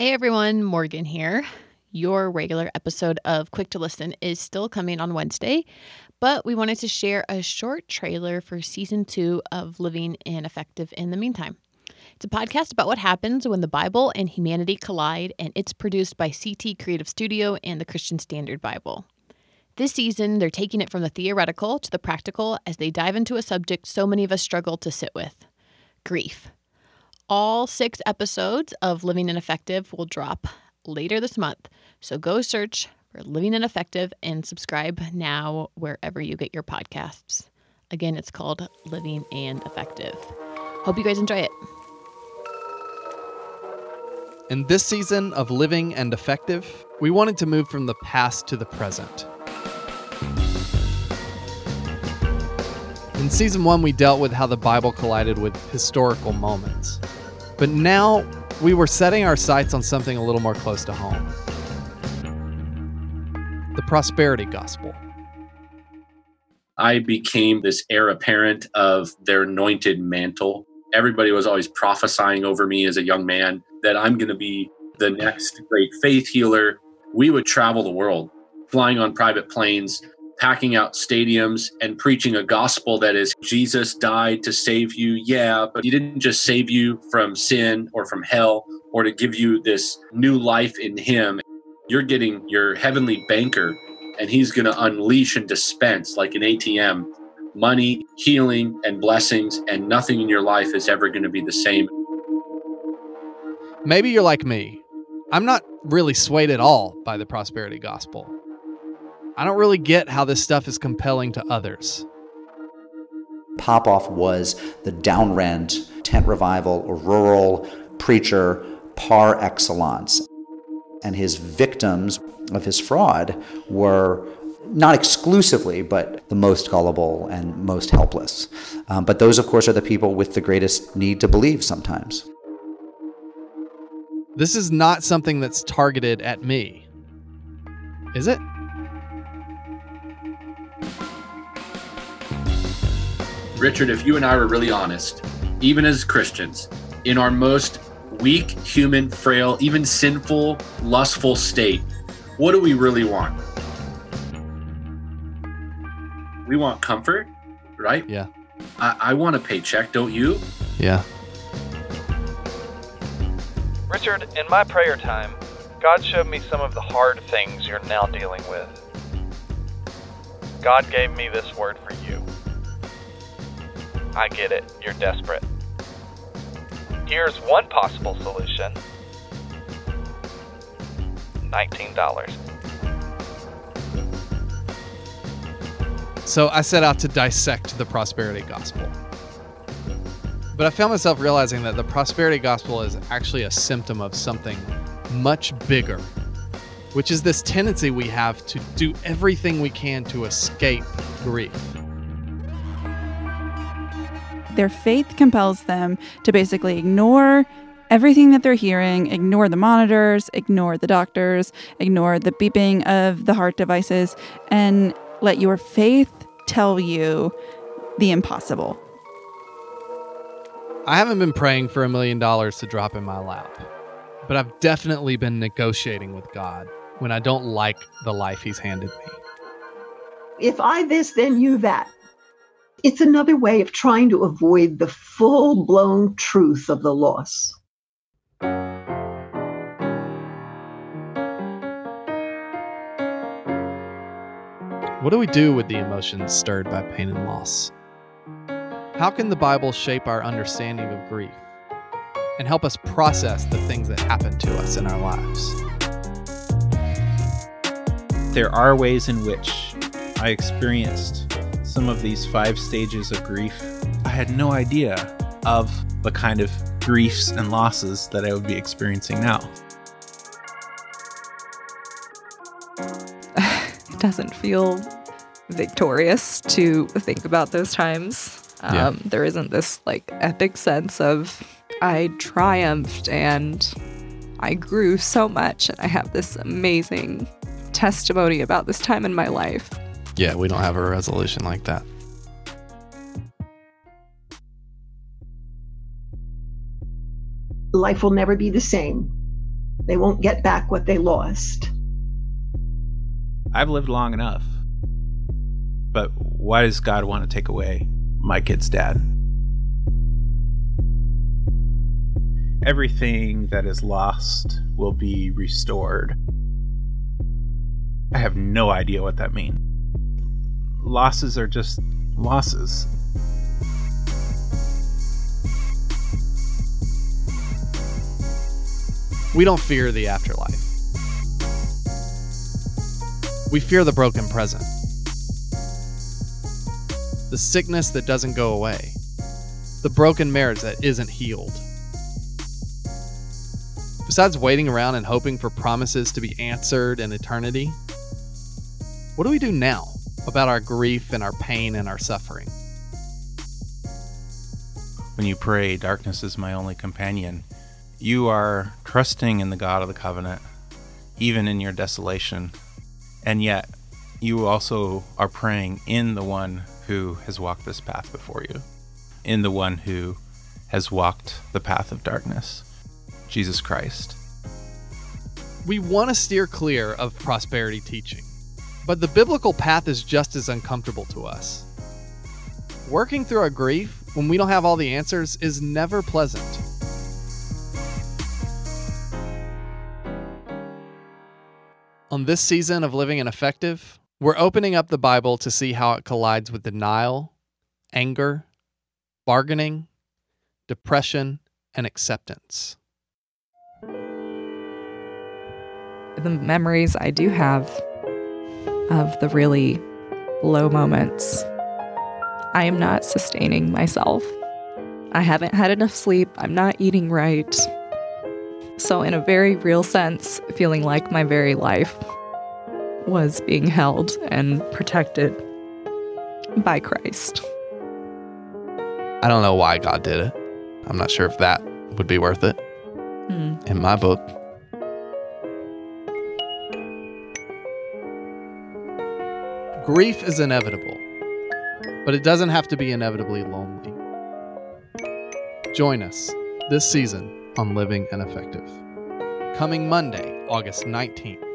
Hey everyone, Morgan here. Your regular episode of Quick to Listen is still coming on Wednesday, but we wanted to share a short trailer for Season 2 of Living and Effective in the meantime. It's a podcast about what happens when the Bible and humanity collide, and it's produced by CT Creative Studio and the Christian Standard Bible. This season, they're taking it from the theoretical to the practical as they dive into a subject so many of us struggle to sit with: grief. All 6 episodes of Living and Effective will drop later this month, so go search for Living and Effective and subscribe now wherever you get your podcasts. Again, it's called Living and Effective. Hope you guys enjoy it. In this season of Living and Effective, we wanted to move from the past to the present. In Season 1, we dealt with how the Bible collided with historical moments. But now, we were setting our sights on something a little more close to home: the prosperity gospel. I became this heir apparent of their anointed mantle. Everybody was always prophesying over me as a young man that I'm going to be the next great faith healer. We would travel the world, flying on private planes, packing out stadiums, and preaching a gospel that is, Jesus died to save you, yeah, but he didn't just save you from sin or from hell or to give you this new life in him. You're getting your heavenly banker, and he's going to unleash and dispense like an ATM, money, healing, and blessings, and nothing in your life is ever going to be the same. Maybe you're like me. I'm not really swayed at all by the prosperity gospel. I don't really get how this stuff is compelling to others. Popoff was the downrent, tent revival, rural preacher par excellence. And his victims of his fraud were not exclusively, but the most gullible and most helpless. But those, of course, are the people with the greatest need to believe sometimes. This is not something that's targeted at me, is it? Richard, if you and I were really honest, even as Christians, in our most weak, human, frail, even sinful, lustful state, what do we really want? We want comfort, right? Yeah. I want a paycheck, don't you? Yeah. Richard, in my prayer time, God showed me some of the hard things you're now dealing with. God gave me this word for you. I get it. You're desperate. Here's one possible solution. $19. So I set out to dissect the prosperity gospel. But I found myself realizing that the prosperity gospel is actually a symptom of something much bigger, which is this tendency we have to do everything we can to escape grief. Their faith compels them to basically ignore everything that they're hearing, ignore the monitors, ignore the doctors, ignore the beeping of the heart devices, and let your faith tell you the impossible. I haven't been praying for $1 million to drop in my lap, but I've definitely been negotiating with God when I don't like the life he's handed me. If I this, then you that. It's another way of trying to avoid the full-blown truth of the loss. What do we do with the emotions stirred by pain and loss? How can the Bible shape our understanding of grief and help us process the things that happen to us in our lives? There are ways in which I experienced some of these 5 stages of grief. I had no idea of the kind of griefs and losses that I would be experiencing now. It doesn't feel victorious to think about those times. Yeah. There isn't this epic sense of I triumphed and I grew so much and I have this amazing testimony about this time in my life. Yeah, we don't have a resolution like that. Life will never be the same. They won't get back what they lost. I've lived long enough. But why does God want to take away my kid's dad? Everything that is lost will be restored. I have no idea what that means. Losses are just losses. We don't fear the afterlife. We fear the broken present. The sickness that doesn't go away. The broken marriage that isn't healed. Besides waiting around and hoping for promises to be answered in eternity, what do we do now about our grief and our pain and our suffering? When you pray, "Darkness is my only companion," you are trusting in the God of the covenant, even in your desolation. And yet, you also are praying in the one who has walked this path before you, in the one who has walked the path of darkness, Jesus Christ. We want to steer clear of prosperity teaching, but the biblical path is just as uncomfortable to us. Working through our grief when we don't have all the answers is never pleasant. On this season of Living and Effective, we're opening up the Bible to see how it collides with denial, anger, bargaining, depression, and acceptance. The memories I do have of the really low moments, I am not sustaining myself. I haven't had enough sleep. I'm not eating right. So in a very real sense, feeling like my very life was being held and protected by Christ. I don't know why God did it. I'm not sure if that would be worth it in my book. Grief is inevitable, but it doesn't have to be inevitably lonely. Join us this season on Living and Effective. Coming Monday, August 19th.